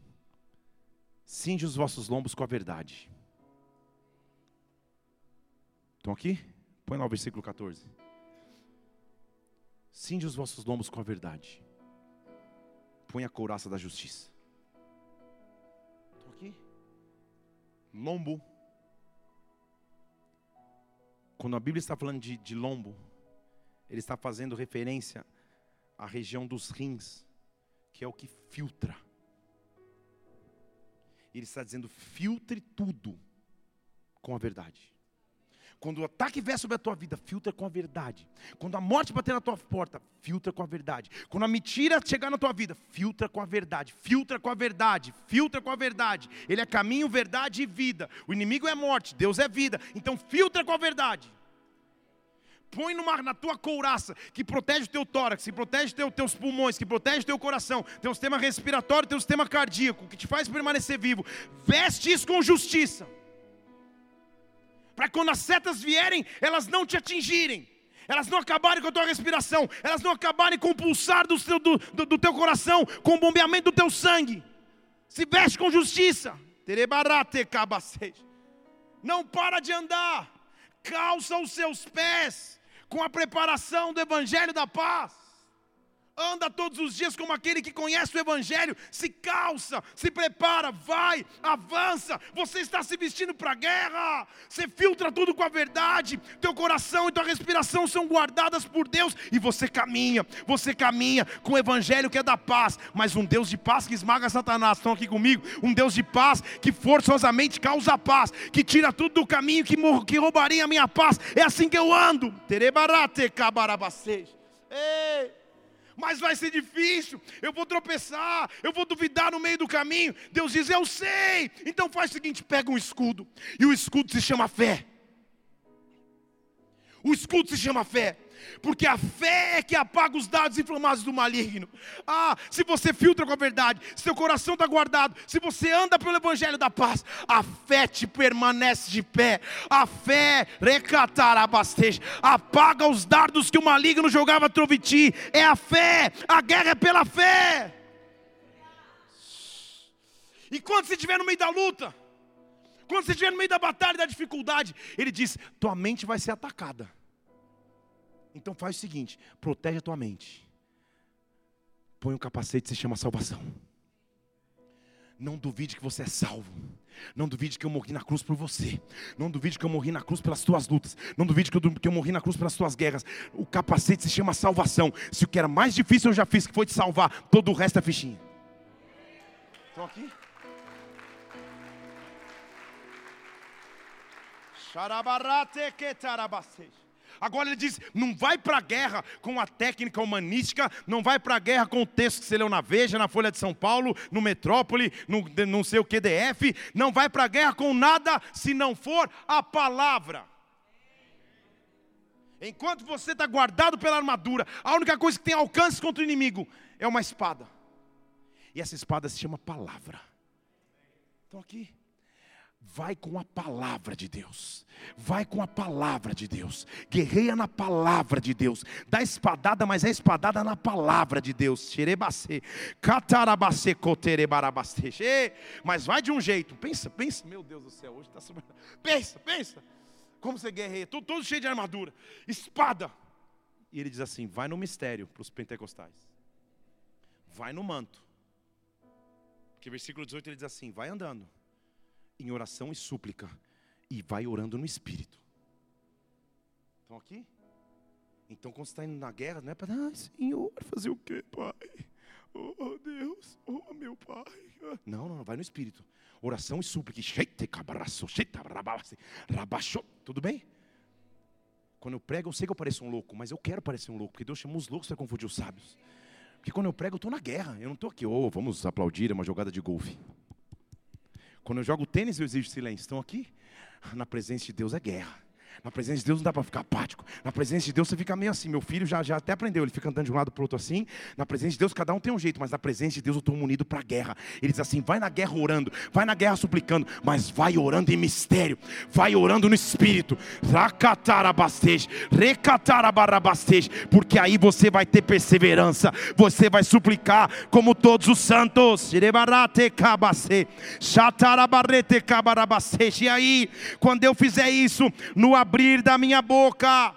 cinge os vossos lombos com a verdade. Estão aqui? Põe lá o versículo quatorze. Cinge os vossos lombos com a verdade. Põe a couraça da justiça. Estou aqui. Lombo. Quando a Bíblia está falando de, de lombo, ele está fazendo referência à região dos rins, que é o que filtra. Ele está dizendo: filtre tudo com a verdade. Quando o ataque vier sobre a tua vida, filtra com a verdade. Quando a morte bater na tua porta, filtra com a verdade. Quando a mentira chegar na tua vida, filtra com a verdade. Filtra com a verdade, filtra com a verdade. Ele é caminho, verdade e vida. O inimigo é morte, Deus é vida. Então filtra com a verdade. Põe numa, na tua couraça, que protege o teu tórax, que protege teu, teus pulmões, que protege o teu coração, teu sistema respiratório, teu sistema cardíaco, que te faz permanecer vivo. Veste isso com justiça, para quando as setas vierem, elas não te atingirem, elas não acabarem com a tua respiração, elas não acabarem com o pulsar do, seu, do, do, do teu coração, com o bombeamento do teu sangue. Se veste com justiça, não para de andar, calça os seus pés com a preparação do evangelho da paz, anda todos os dias como aquele que conhece o evangelho, se calça, se prepara, vai, avança, você está se vestindo para a guerra, você filtra tudo com a verdade, teu coração e tua respiração são guardadas por Deus, e você caminha, você caminha com o evangelho que é da paz, mas um Deus de paz que esmaga Satanás, estão aqui comigo, um Deus de paz que forçosamente causa a paz, que tira tudo do caminho, que, que roubaria a minha paz, é assim que eu ando, terebarate cabarabaceja, ei, mas vai ser difícil, eu vou tropeçar, eu vou duvidar no meio do caminho. Deus diz, eu sei, então faz o seguinte, pega um escudo, e o escudo se chama fé, o escudo se chama fé, porque a fé é que apaga os dados inflamados do maligno. Ah, se você filtra com a verdade, se seu coração está guardado, se você anda pelo evangelho da paz, a fé te permanece de pé, a fé recatarabastej, apaga os dardos que o maligno jogava troviti, é a fé, a guerra é pela fé, e quando você estiver no meio da luta, quando você estiver no meio da batalha, da dificuldade, ele diz, tua mente vai ser atacada. Então faz o seguinte, protege a tua mente, põe um capacete que se chama salvação, não duvide que você é salvo, não duvide que eu morri na cruz por você, não duvide que eu morri na cruz pelas tuas lutas, não duvide que eu, que eu morri na cruz pelas tuas guerras, o capacete se chama salvação, se o que era mais difícil eu já fiz que foi te salvar, todo o resto é fichinha. Estão aqui? Xarabarate que tarabaceja. Agora ele diz, não vai para a guerra com a técnica humanística, não vai para a guerra com o texto que você leu na Veja, na Folha de São Paulo, no Metrópole, no não sei o que, D F, não vai para a guerra com nada se não for a palavra. Enquanto você está guardado pela armadura, a única coisa que tem alcance contra o inimigo é uma espada. E essa espada se chama palavra. Estão aqui? Vai com a palavra de Deus, vai com a palavra de Deus, guerreia na palavra de Deus, dá espadada, mas é espadada na palavra de Deus, mas vai de um jeito, pensa, pensa, meu Deus do céu, hoje está sobre... pensa, pensa, como você guerreia, todo, todo cheio de armadura, espada, e ele diz assim, vai no mistério para os pentecostais, vai no manto, porque versículo dezoito ele diz assim, vai andando, em oração e súplica, e vai orando no Espírito. Estão aqui? Então quando você está indo na guerra, não é para, ah, Senhor, fazer o quê, Pai? Oh Deus, oh meu Pai. Não, não, não, vai no Espírito. Oração e súplica. Tudo bem? Quando eu prego, eu sei que eu pareço um louco, mas eu quero parecer um louco, porque Deus chamou os loucos para confundir os sábios. Porque quando eu prego, eu estou na guerra, eu não estou aqui, oh, vamos aplaudir, é uma jogada de golfe. Quando eu jogo tênis, eu exijo silêncio. Estão aqui? Na presença de Deus é guerra. Na presença de Deus não dá para ficar apático. Na presença de Deus você fica meio assim. Meu filho já, já até aprendeu, ele fica andando de um lado para o outro assim. Na presença de Deus cada um tem um jeito, mas na presença de Deus eu estou munido para a guerra. Ele diz assim, vai na guerra orando, vai na guerra suplicando, mas vai orando em mistério, vai orando no Espírito. Porque aí você vai ter perseverança, você vai suplicar como todos os santos. E aí, quando eu fizer isso, no abrir da minha boca,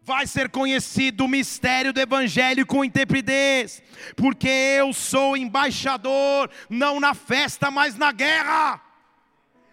vai ser conhecido o mistério do evangelho com intrepidez, porque eu sou embaixador, não na festa, mas na guerra.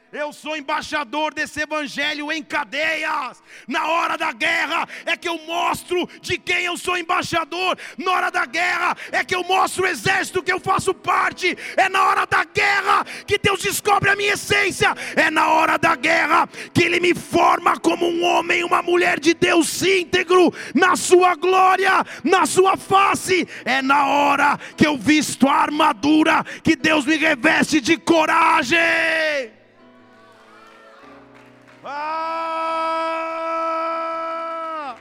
Eu sou embaixador desse evangelho em cadeias. Na hora da guerra é que eu mostro de quem eu sou embaixador. Na hora da guerra é que eu mostro o exército que eu faço parte. É na hora da guerra que Deus descobre a minha essência. É na hora da guerra que Ele me forma como um homem, uma mulher de Deus íntegro, na sua glória, na sua face. É na hora que eu visto a armadura que Deus me reveste de coragem. Ah!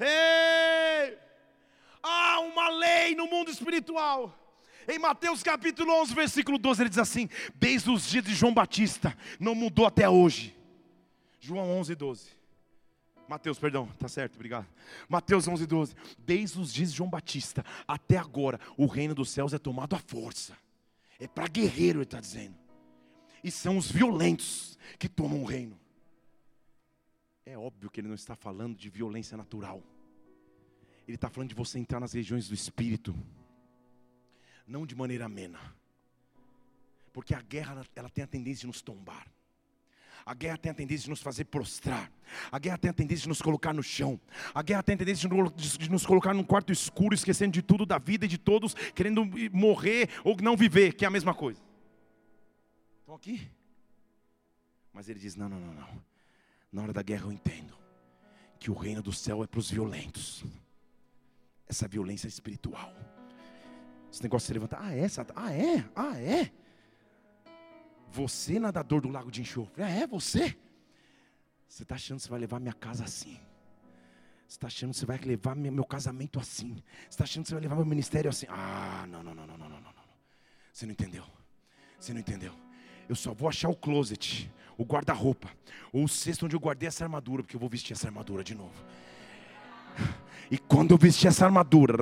Ei! Há uma lei no mundo espiritual. Em Mateus capítulo onze, versículo doze, ele diz assim: desde os dias de João Batista, não mudou até hoje. João onze, doze. Mateus, perdão, tá certo, obrigado. Mateus onze, doze. Desde os dias de João Batista até agora, o reino dos céus é tomado à força. É para guerreiro, ele está dizendo. E são os violentos que tomam o reino. É óbvio que ele não está falando de violência natural. Ele está falando de você entrar nas regiões do espírito. Não de maneira amena. Porque a guerra, ela tem a tendência de nos tombar. A guerra tem a tendência de nos fazer prostrar. A guerra tem a tendência de nos colocar no chão. A guerra tem a tendência de nos colocar num quarto escuro, esquecendo de tudo, da vida e de todos, querendo morrer ou não viver, que é a mesma coisa. Estão aqui? Mas ele diz, não, não, não, não. Na hora da guerra eu entendo que o reino do céu é para os violentos. Essa violência espiritual. Esse negócio de se levantar, ah é, ah é, ah é. Você, nadador do lago de enxofre, ah é, você? Você está achando que você vai levar minha casa assim? Você está achando que você vai levar meu casamento assim? Você está achando que você vai levar meu ministério assim? Ah, não, não, não, não, não, não, não, não. Você não entendeu, você não entendeu. Eu só vou achar o closet, o guarda-roupa, ou o cesto onde eu guardei essa armadura, porque eu vou vestir essa armadura de novo. E quando eu vesti essa armadura,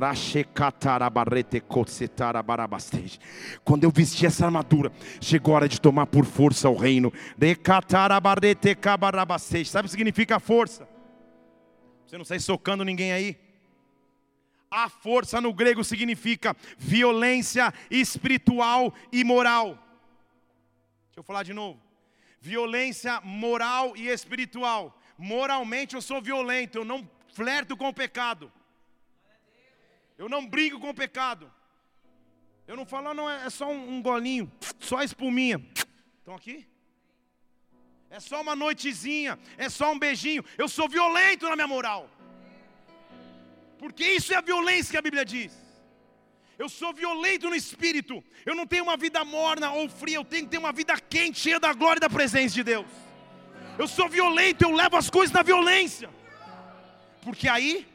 quando eu vesti essa armadura, chegou a hora de tomar por força o reino. Sabe o que significa força? Você não sai socando ninguém aí. A força no grego significa violência espiritual e moral. Deixa eu falar de novo. Violência moral e espiritual. Moralmente eu sou violento, eu não flerto com o pecado, eu não brigo com o pecado, eu não falo, não, é só um, um golinho, só a espuminha, estão aqui? É só uma noitezinha, é só um beijinho, eu sou violento na minha moral, porque isso é a violência que a Bíblia diz. Eu sou violento no espírito, eu não tenho uma vida morna ou fria, eu tenho que ter uma vida quente, cheia da glória e da presença de Deus. Eu sou violento, eu levo as coisas na violência. Porque aí,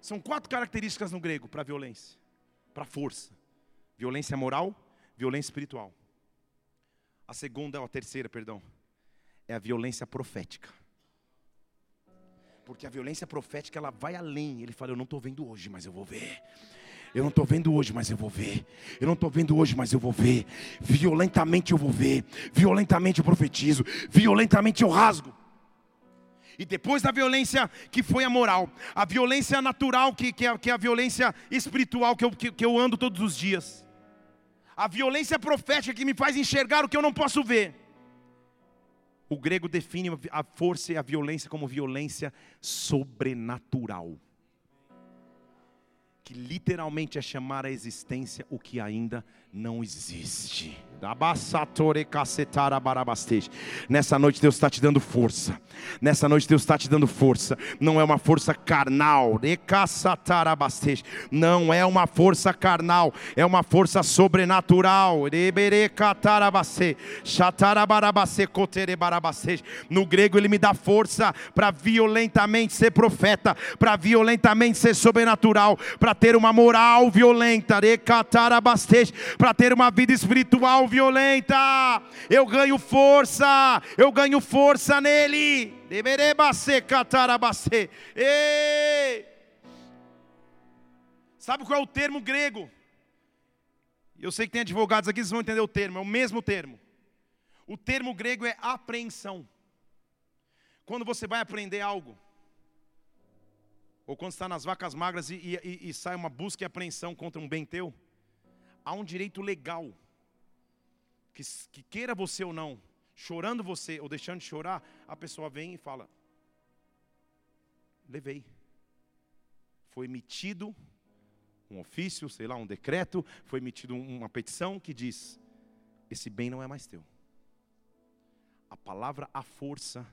são quatro características no grego para violência, para força. Violência moral, violência espiritual. A segunda, a terceira, perdão, é a violência profética. Porque a violência profética, ela vai além. Ele fala, eu não estou vendo hoje, mas eu vou ver. Eu não estou vendo hoje, mas eu vou ver. Eu não estou vendo hoje, mas eu vou ver. Violentamente eu vou ver. Violentamente eu profetizo. Violentamente eu rasgo. E depois da violência que foi a moral, a violência natural, que, que, é, que é a violência espiritual que eu, que, que eu ando todos os dias. A violência profética que me faz enxergar o que eu não posso ver. O grego define a força e a violência como violência sobrenatural. Que literalmente é chamar à existência o que ainda não existe. Nessa noite Deus está te dando força. Nessa noite Deus está te dando força. Não é uma força carnal. Não é uma força carnal. É uma força sobrenatural. No grego ele me dá força para violentamente ser profeta, para violentamente ser sobrenatural, para ter uma moral violenta, para ter uma vida espiritual violenta. Eu ganho força, eu ganho força nele. Ei. Sabe qual é o termo grego? Eu sei que tem advogados aqui, vocês vão entender o termo, é o mesmo termo. O termo grego é apreensão. Quando você vai aprender algo, ou quando está nas vacas magras e, e, e sai uma busca e apreensão contra um bem teu, há um direito legal, que, que queira você ou não, chorando você ou deixando de chorar, a pessoa vem e fala, levei, foi emitido um ofício, sei lá, um decreto, foi emitido uma petição que diz, esse bem não é mais teu. A palavra, a força,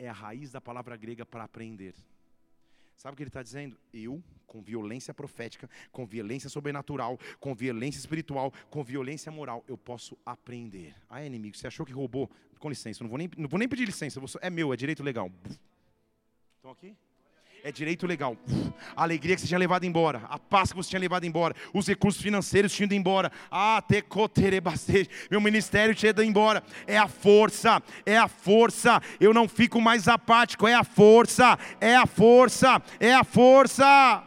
é a raiz da palavra grega para apreender. Sabe o que ele está dizendo? Eu, com violência profética, com violência sobrenatural, com violência espiritual, com violência moral, eu posso apreender. Ah, inimigo, você achou que roubou? Com licença, não vou nem, não vou nem pedir licença, eu vou só, é meu, é direito legal. Estão aqui? é direito legal, a alegria que você tinha levado embora, a paz que você tinha levado embora, os recursos financeiros tinham ido embora, ah, meu ministério tinha ido embora, é a força, é a força, eu não fico mais apático, é a força, é a força, é a força.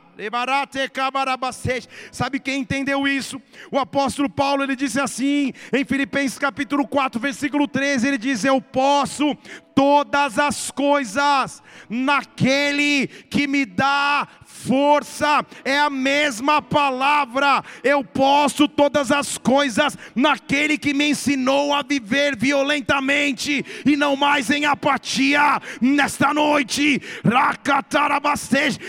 Sabe quem entendeu isso? O apóstolo Paulo, ele disse assim, em Filipenses capítulo quatro, versículo treze, ele diz, eu posso todas as coisas naquele que me dá força. É a mesma palavra, eu posso todas as coisas naquele que me ensinou a viver violentamente e não mais em apatia. Nesta noite,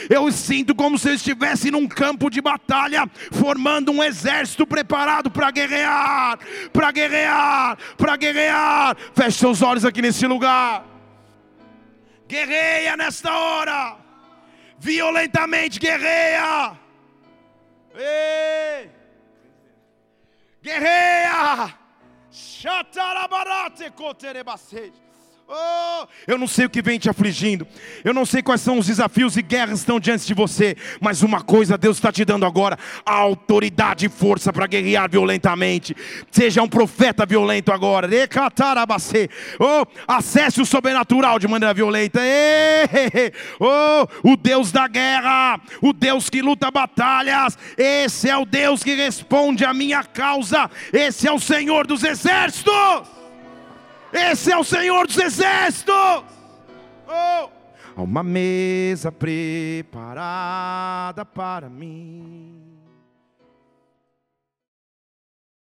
eu sinto como se eu estivesse num campo de batalha, formando um exército preparado para guerrear, para guerrear, para guerrear. Feche seus olhos aqui nesse lugar. Guerreia nesta hora, violentamente guerreia, ei, guerreia, chatarabarate coterebacete. Oh, eu não sei o que vem te afligindo, eu não sei quais são os desafios e guerras que estão diante de você, mas uma coisa Deus está te dando agora, a autoridade e força para guerrear violentamente. Seja um profeta violento agora, oh, acesse o sobrenatural de maneira violenta, oh, o Deus da guerra, o Deus que luta batalhas, esse é o Deus que responde à minha causa, esse é o Senhor dos exércitos. Esse é o Senhor dos Exércitos. Oh. Há uma mesa preparada para mim.